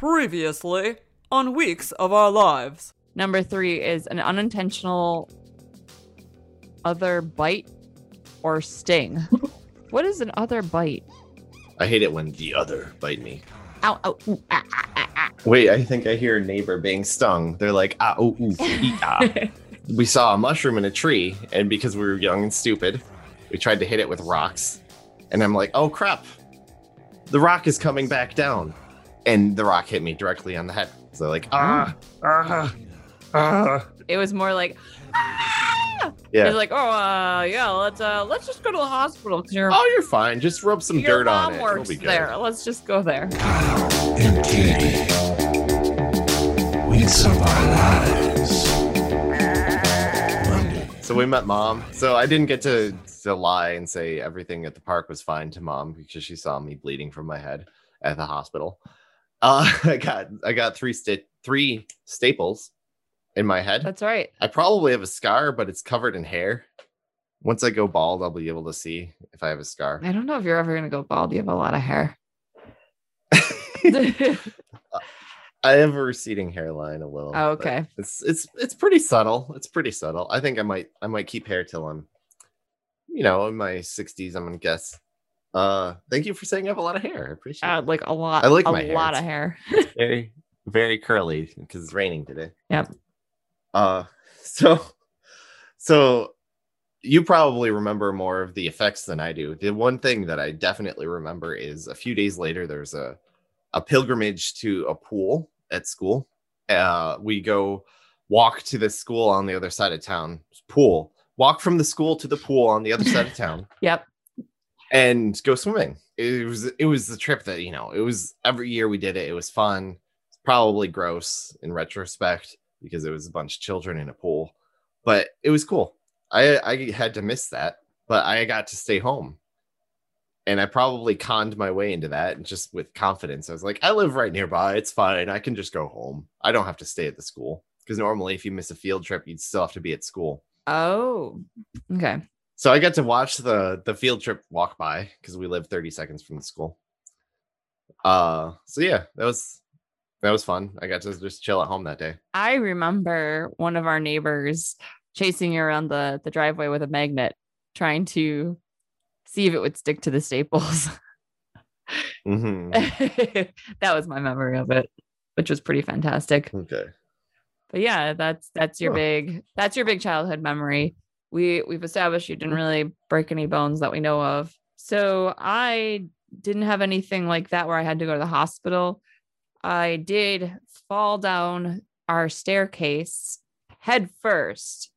Previously on Weeks of Our Lives. Number 3 is an unintentional other bite or sting. What is an other bite? I hate it when the other bite me. Ow, ow, ooh, ah, ah, ah, ah. Wait, I think I hear a neighbor being stung. They're like, ah, ooh, ooh, ee, ah. We saw a mushroom in a tree, and because we were young and stupid, we tried to hit it with rocks. And I'm like, oh, crap. The rock is coming back down. And the rock hit me directly on the head. So like, It was more like, ah! Yeah. It was like, let's just go to the hospital. You're fine. Just rub some dirt on it. Your mom works there. Let's just go there. Wow, indeed. Weeks of Our Lives. So we met Mom. So I didn't get to lie and say everything at the park was fine to Mom because she saw me bleeding from my head at the hospital. I got three staples in my head. That's right. I probably have a scar, but it's covered in hair. Once I go bald, I'll be able to see if I have a scar. I don't know if you're ever going to go bald. You have a lot of hair. I have a receding hairline a little. Oh, okay. It's pretty subtle. It's pretty subtle. I think I might keep hair till I'm, in my 60s, I'm going to guess. Thank you for saying I have a lot of hair. I appreciate it. Like a lot. I like my hair. A lot of hair. It's very, very curly because it's raining today. Yep. So you probably remember more of the effects than I do. The one thing that I definitely remember is a few days later, there's a pilgrimage to a pool at school. We go walk to the school on the other side of town. Pool. Walk from the school to the pool on the other side of town. Yep. And go swimming. It was the trip that, it was every year we did it. It was fun. It's probably gross in retrospect because it was a bunch of children in a pool, but it was cool. I had to miss that, but I got to stay home. And I probably conned my way into that just with confidence. I was like, I live right nearby. It's fine. I can just go home. I don't have to stay at the school because normally if you miss a field trip, you'd still have to be at school. Oh, okay. So I got to watch the field trip walk by because we live 30 seconds from the school. So yeah, that was fun. I got to just chill at home that day. I remember one of our neighbors chasing you around the driveway with a magnet, trying to see if it would stick to the staples. Mm-hmm. That was my memory of it, which was pretty fantastic. Okay. But yeah, that's your big childhood memory. We've established you didn't really break any bones that we know of. So I didn't have anything like that where I had to go to the hospital. I did fall down our staircase head first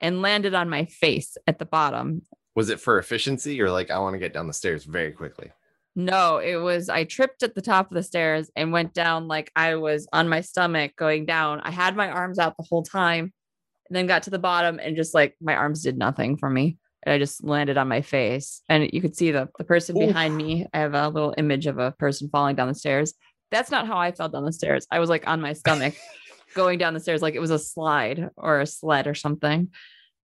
and landed on my face at the bottom. Was it for efficiency or like I want to get down the stairs very quickly? No, it was I tripped at the top of the stairs and went down like I was on my stomach going down. I had my arms out the whole time. And then got to the bottom and just like my arms did nothing for me. And I just landed on my face. And you could see the person behind me. I have a little image of a person falling down the stairs. That's not how I fell down the stairs. I was like on my stomach going down the stairs. Like it was a slide or a sled or something.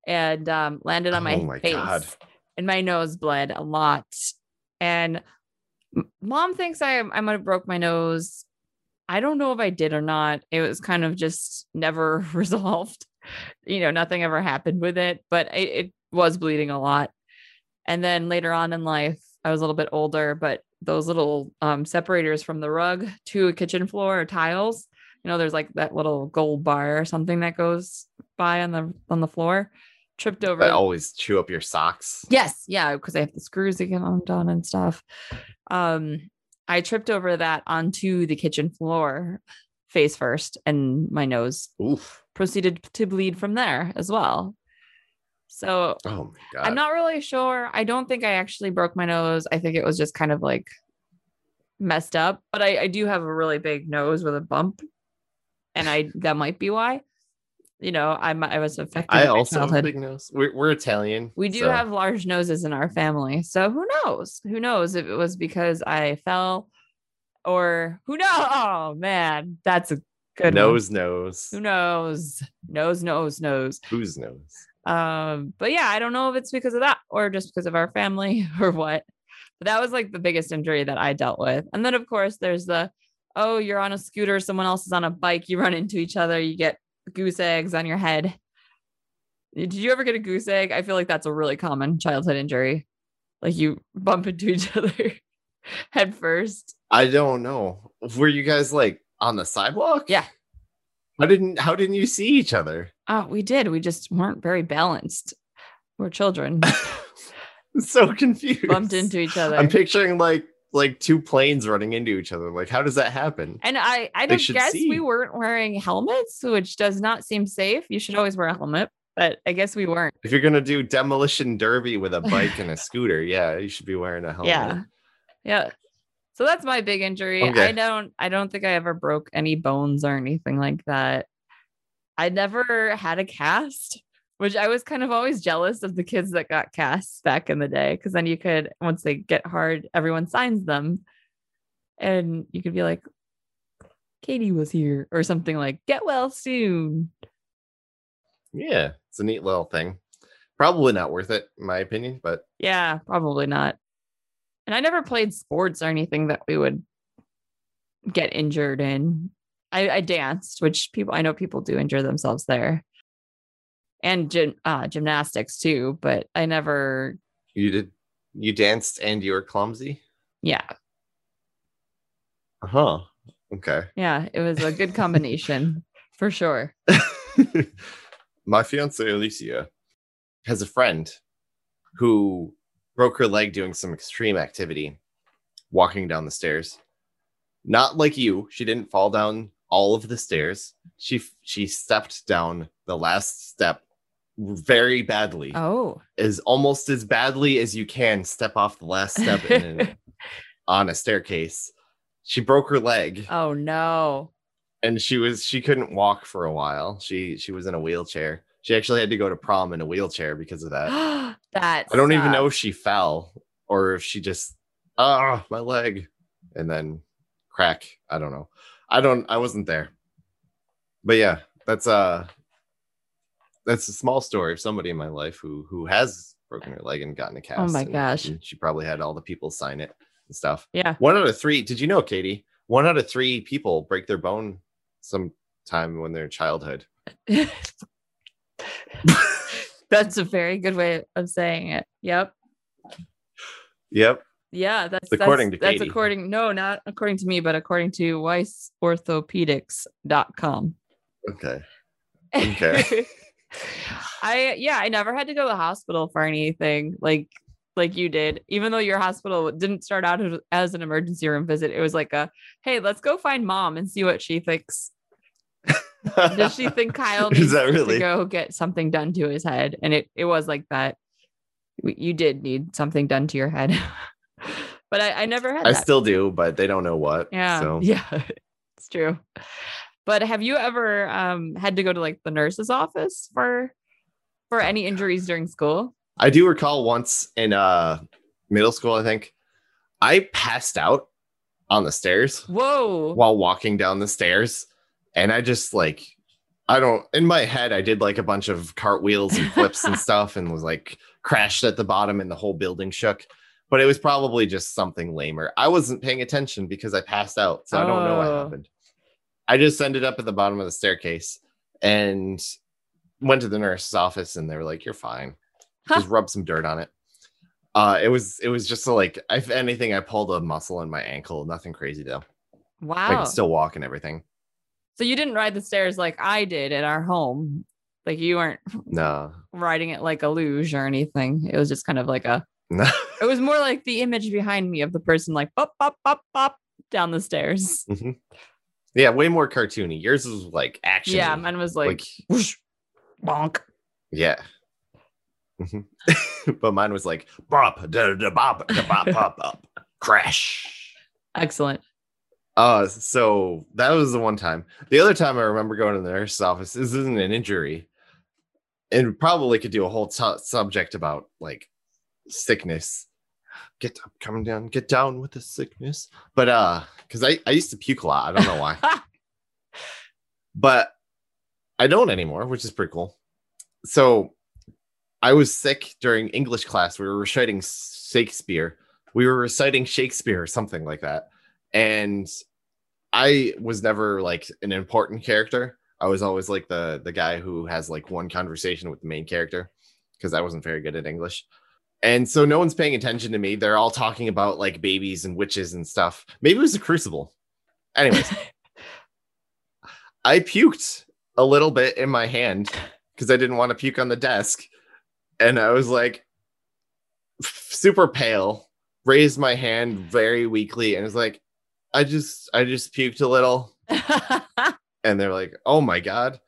And landed on my face. God. And my nose bled a lot. And Mom thinks I might have broke my nose. I don't know if I did or not. It was kind of just never resolved. Nothing ever happened with it, but it was bleeding a lot. And then later on in life, I was a little bit older, but those little separators from the rug to a kitchen floor or tiles, there's like that little gold bar or something that goes by on the floor. Tripped over. I always chew up your socks. Yes. Yeah. Because I have the screws to get them done and stuff. I tripped over that onto the kitchen floor face first and my nose. Oof. Proceeded to bleed from there as well. So oh my God. I'm not really sure. I don't think I actually broke my nose. I think it was just kind of like messed up, but I do have a really big nose with a bump and that might be why, I was affected. I also have a big nose. We're Italian. We do have large noses in our family. So who knows? Who knows if it was because I fell or who knows? Oh man, that's a good nose one. Knows who knows knows who's knows but yeah, I don't know if it's because of that or just because of our family or what, but that was like the biggest injury that I dealt with. And then of course there's the oh, you're on a scooter, someone else is on a bike, you run into each other, you get goose eggs on your head. Did you ever get a goose egg? I feel like that's a really common childhood injury. Like you bump into each other head first. I don't know. Were you guys like on the sidewalk? Yeah. How didn't you see each other? Oh, we did. We just weren't very balanced. We're children. So confused. Bumped into each other. I'm picturing like two planes running into each other. Like, how does that happen? And I don't guess we weren't wearing helmets, which does not seem safe. You should always wear a helmet, but I guess we weren't. If you're going to do demolition derby with a bike and a scooter, yeah, you should be wearing a helmet. Yeah. Yeah. So that's my big injury. Okay. I don't think I ever broke any bones or anything like that. I never had a cast, which I was kind of always jealous of the kids that got casts back in the day. Cause then you could, once they get hard, everyone signs them and you could be like, Katie was here or something, like get well soon. Yeah. It's a neat little thing. Probably not worth it in my opinion, but yeah, probably not. And I never played sports or anything that we would get injured in. I danced, which I know people do injure themselves there. And gymnastics too, but I never. You danced and you were clumsy? Yeah. Uh-huh. Okay. Yeah, it was a good combination for sure. My fiance Alicia has a friend who broke her leg doing some extreme activity, walking down the stairs. Not like you, she didn't fall down all of the stairs. She stepped down the last step very badly. Oh, as almost as badly as you can step off the last step on a staircase. She broke her leg. Oh no. And she couldn't walk for a while. She was in a wheelchair. She actually had to go to prom in a wheelchair because of that. That I don't even know if she fell or if she just my leg and then crack. I don't know. I wasn't there. But yeah, that's a small story of somebody in my life who has broken her leg and gotten a cast. Oh my gosh. And she probably had all the people sign it and stuff. Yeah. 1 out of 3. Did you know, Katie, 1 out of 3 people break their bone sometime when they're in childhood? That's a very good way of saying it. Yep. Yep. Yeah. That's according to Katie. No, not according to me, but according to WeissOrthopedics.com. Okay. Okay. I never had to go to the hospital for anything like you did, even though your hospital didn't start out as an emergency room visit. It was like a, hey, let's go find mom and see what she thinks. Does she think Kyle needs to go get something done to his head? And it was like that. You did need something done to your head, but I never had that. I still do, but they don't know what. Yeah. So. Yeah, it's true. But have you ever had to go to like the nurse's office for any injuries during school? I do recall once in middle school, I think I passed out on the stairs. Whoa! While walking down the stairs, and I just like in my head I did like a bunch of cartwheels and flips and stuff, and was like crashed at the bottom, and the whole building shook. But it was probably just something lamer. I wasn't paying attention because I passed out, so I don't know what happened. I just ended up at the bottom of the staircase and went to the nurse's office, and they were like, "You're fine. Just rub some dirt on it." It was just like, if anything, I pulled a muscle in my ankle. Nothing crazy though. Wow. I can still walk and everything. So you didn't ride the stairs like I did at our home. Like you weren't riding it like a luge or anything. It was just kind of like a. It was more like the image behind me of the person like bop bop bop bop down the stairs. Mm-hmm. Yeah, way more cartoony. Yours was like action. Yeah, mine was like whoosh, bonk. Yeah. Mm-hmm. But mine was like bop, da da bop, da bop, bop, bop, crash. Excellent. So that was the one time. The other time I remember going to the nurse's office. This isn't an injury, and probably could do a whole subject about like sickness. Get up, come down, get down with the sickness. But because I used to puke a lot. I don't know why. But I don't anymore, which is pretty cool. So I was sick during English class. We were reciting Shakespeare. We were reciting Shakespeare or something like that. And I was never like an important character. I was always like the guy who has like one conversation with the main character because I wasn't very good at English. And so no one's paying attention to me. They're all talking about like babies and witches and stuff. Maybe it was the Crucible. Anyways, I puked a little bit in my hand because I didn't want to puke on the desk. And I was like super pale, raised my hand very weakly and was like, I just puked a little. And they're like, oh my God,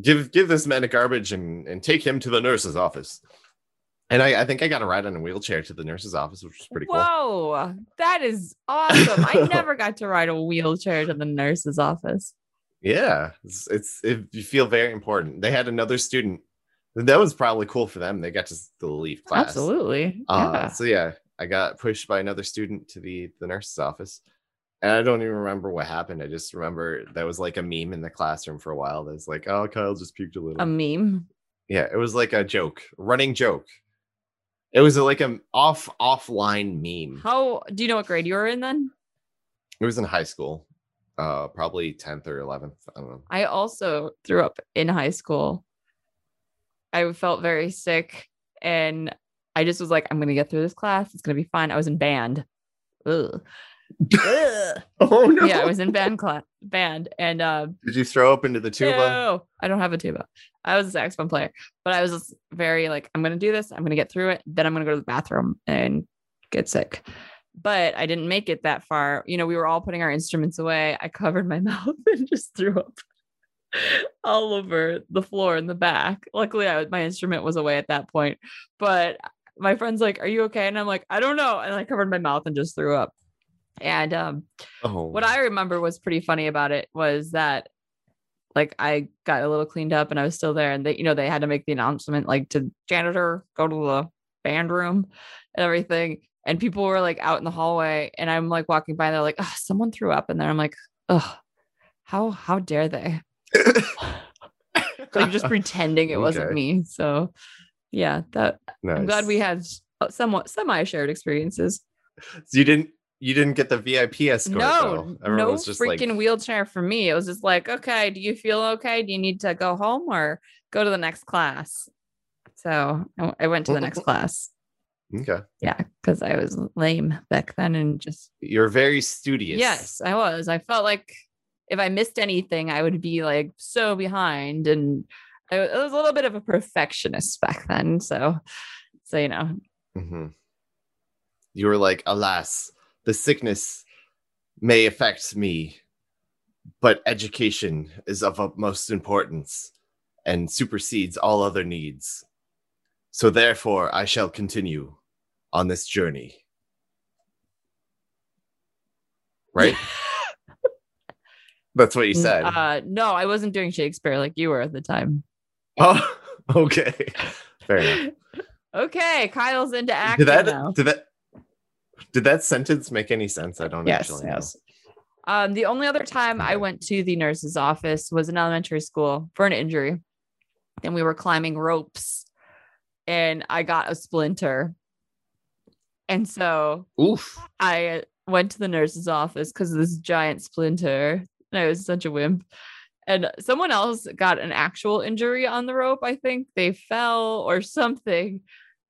give this man a garbage and take him to the nurse's office. And I think I got a ride on a wheelchair to the nurse's office, which was pretty cool. Whoa, that is awesome. I never got to ride a wheelchair to the nurse's office. Yeah, it's you feel very important. They had another student. That was probably cool for them. They got to leave class. Absolutely. Yeah. So yeah, I got pushed by another student to the nurse's office. And I don't even remember what happened. I just remember that was like a meme in the classroom for a while. That was like, oh, Kyle just puked a little. A meme? Yeah, it was like a joke, a running joke. It was like an offline meme. How do you know what grade you were in then? It was in high school, probably 10th or 11th. I don't know. I also threw up in high school. I felt very sick and I just was like, I'm going to get through this class. It's going to be fine. I was in band. Ugh. Oh no. Yeah, I was in band and did you throw up into the tuba? No, I don't have a tuba. I was a saxophone player, but I was just very like, I'm gonna do this, I'm gonna get through it, then I'm gonna go to the bathroom and get sick. But I didn't make it that far. You know, we were all putting our instruments away. I covered my mouth and just threw up all over the floor in the back. Luckily my instrument was away at that point, but my friend's like, are you okay? And I'm like, I don't know. And I covered my mouth and just threw up. And what I remember was pretty funny about it was that like I got a little cleaned up and I was still there, and they had to make the announcement like to janitor, go to the band room and everything. And people were like out in the hallway and I'm like walking by and they're like, oh, someone threw up. And then I'm like, oh, how dare they? Like just pretending it wasn't me. So yeah, nice. I'm glad we had somewhat semi-shared experiences. So You didn't get the VIP escort. No, though. No was just freaking wheelchair for me. It was just like, okay, do you feel okay? Do you need to go home or go to the next class? So I went to the next class. Okay. Yeah, because I was lame back then and just. You're very studious. Yes, I was. I felt like if I missed anything, I would be like so behind, and I was a little bit of a perfectionist back then. So you know. Mm-hmm. You were like, alas. The sickness may affect me, but education is of utmost importance and supersedes all other needs. So therefore, I shall continue on this journey. Right? That's what you said. No, I wasn't doing Shakespeare like you were at the time. Oh, okay. Fair enough. Okay, Kyle's into acting now. Did that sentence make any sense? I don't actually know. Yes. The only other time I went to the nurse's office was in elementary school for an injury. And we were climbing ropes and I got a splinter. And so I went to the nurse's office because of this giant splinter. And I was such a wimp. And someone else got an actual injury on the rope. I think they fell or something.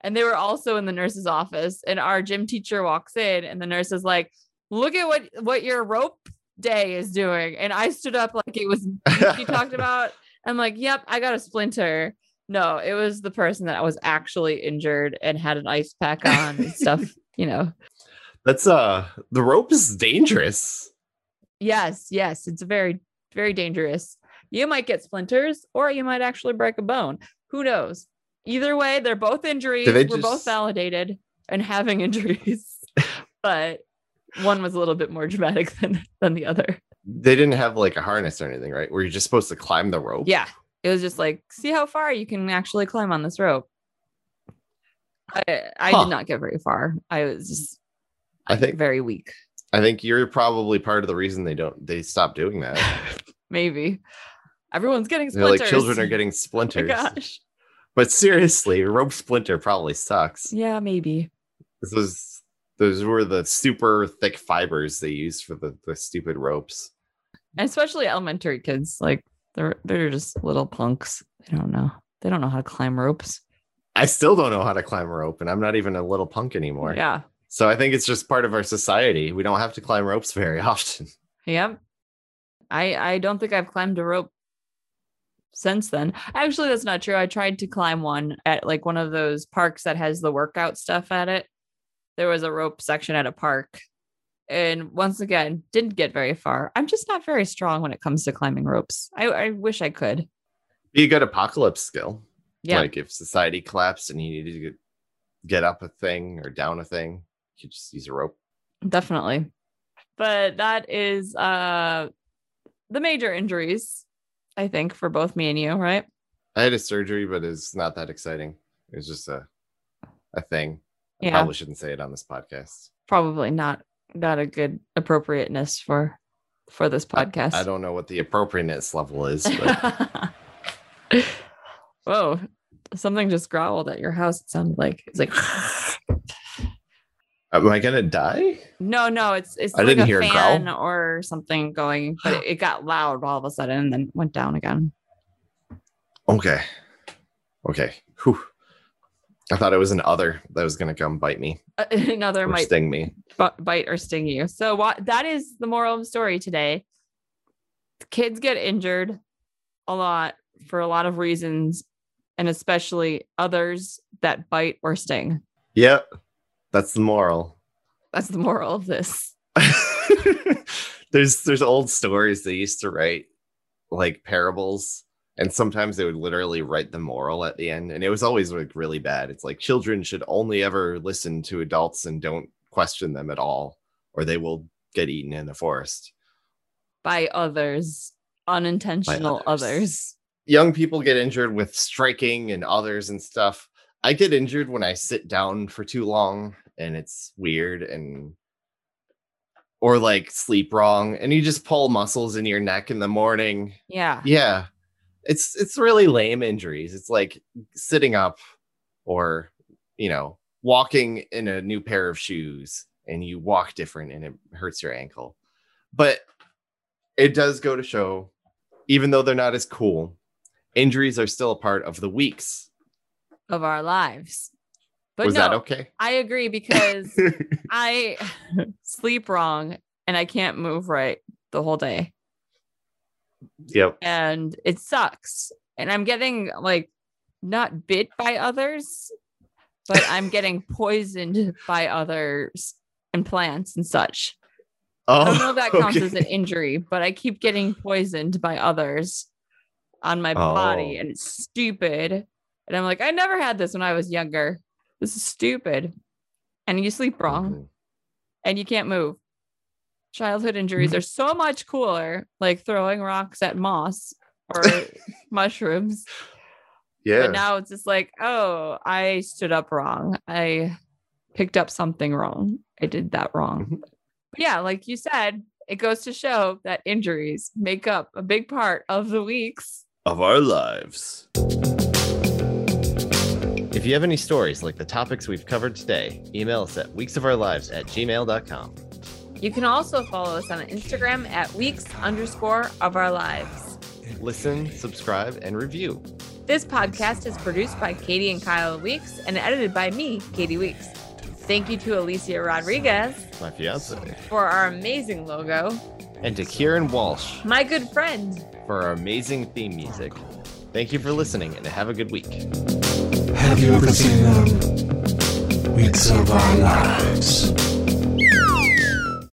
And they were also in the nurse's office, and our gym teacher walks in and the nurse is like, look at what your rope day is doing. And I stood up like it was, she talked about, I'm like, yep, I got a splinter. No, it was the person that was actually injured and had an ice pack on and stuff, you know. That's the rope is dangerous. Yes. It's very, very dangerous. You might get splinters or you might actually break a bone. Who knows? Either way, they're both injuries. We're both validated and having injuries, but one was a little bit more dramatic than the other. They didn't have like a harness or anything, right? Where you're just supposed to climb the rope. Yeah. It was just like, see how far you can actually climb on this rope. I did not get very far. I was just, I think very weak. I think you're probably part of the reason they stopped doing that. Maybe. Everyone's getting splinters. Like children are getting splinters. Oh my gosh. But seriously, rope splinter probably sucks. Yeah, maybe. This was Those were the super thick fibers they used for the stupid ropes. Especially elementary kids. Like they're just little punks. They don't know. They don't know how to climb ropes. I still don't know how to climb a rope, and I'm not even a little punk anymore. Yeah. So I think it's just part of our society. We don't have to climb ropes very often. Yeah. I don't think I've climbed a rope since then. Actually, that's not true. I tried to climb one at like one of those parks that has the workout stuff at it. There was a rope section at a park. And once again, didn't get very far. I'm just not very strong when it comes to climbing ropes. I wish I could. Be a good apocalypse skill. Yeah. Like if society collapsed and you needed to get up a thing or down a thing, you just use a rope. Definitely. But that is the major injuries, I think, for both me and you, right? I had a surgery, but it's not that exciting. It was just a thing. Yeah. I probably shouldn't say it on this podcast. Probably not a good appropriateness for this podcast. I don't know what the appropriateness level is. But... Whoa, something just growled at your house. It sounded like it's like. Am I gonna die? No, it's. I like didn't hear a fan growl or something going, but it got loud all of a sudden and then went down again. Okay. Whew. I thought it was an other that was gonna come bite me. Another might sting me, bite or sting you. So that is the moral of the story today. Kids get injured a lot for a lot of reasons, and especially others that bite or sting. Yep. That's the moral. That's the moral of this. There's old stories they used to write, like parables, and sometimes they would literally write the moral at the end, and it was always like really bad. It's like children should only ever listen to adults and don't question them at all, or they will get eaten in the forest. By others. Unintentional others. Young people get injured with striking and others and stuff. I get injured when I sit down for too long, and it's weird, or like sleep wrong, and you just pull muscles in your neck in the morning. Yeah. It's really lame injuries. It's like sitting up or, walking in a new pair of shoes, and you walk different and it hurts your ankle. But it does go to show, even though they're not as cool, injuries are still a part of the weeks of our lives. But was that okay? I agree, because I sleep wrong and I can't move right the whole day. Yep. And it sucks. And I'm getting like not bit by others, but I'm getting poisoned by others and plants and such. Oh, I don't know if that counts as an injury, but I keep getting poisoned by others on my body, and it's stupid. And I'm like, I never had this when I was younger. This is stupid. And you sleep wrong, and you can't move. Childhood injuries are so much cooler, like throwing rocks at moss or mushrooms. Yeah. But now it's just like, I stood up wrong. I picked up something wrong. I did that wrong. Mm-hmm. Yeah, like you said, it goes to show that injuries make up a big part of the weeks of our lives. If you have any stories like the topics we've covered today, email us at weeksofourlives@gmail.com. You can also follow us on Instagram at weeks_of_our_lives. Listen, subscribe, and review. This podcast is produced by Katie and Kyle Weeks and edited by me, Katie Weeks. Thank you to Alicia Rodriguez, my fiance, for our amazing logo. And to Kieran Walsh, my good friend, for our amazing theme music. Thank you for listening, and have a good week. Have you ever seen them? Weeks of our lives.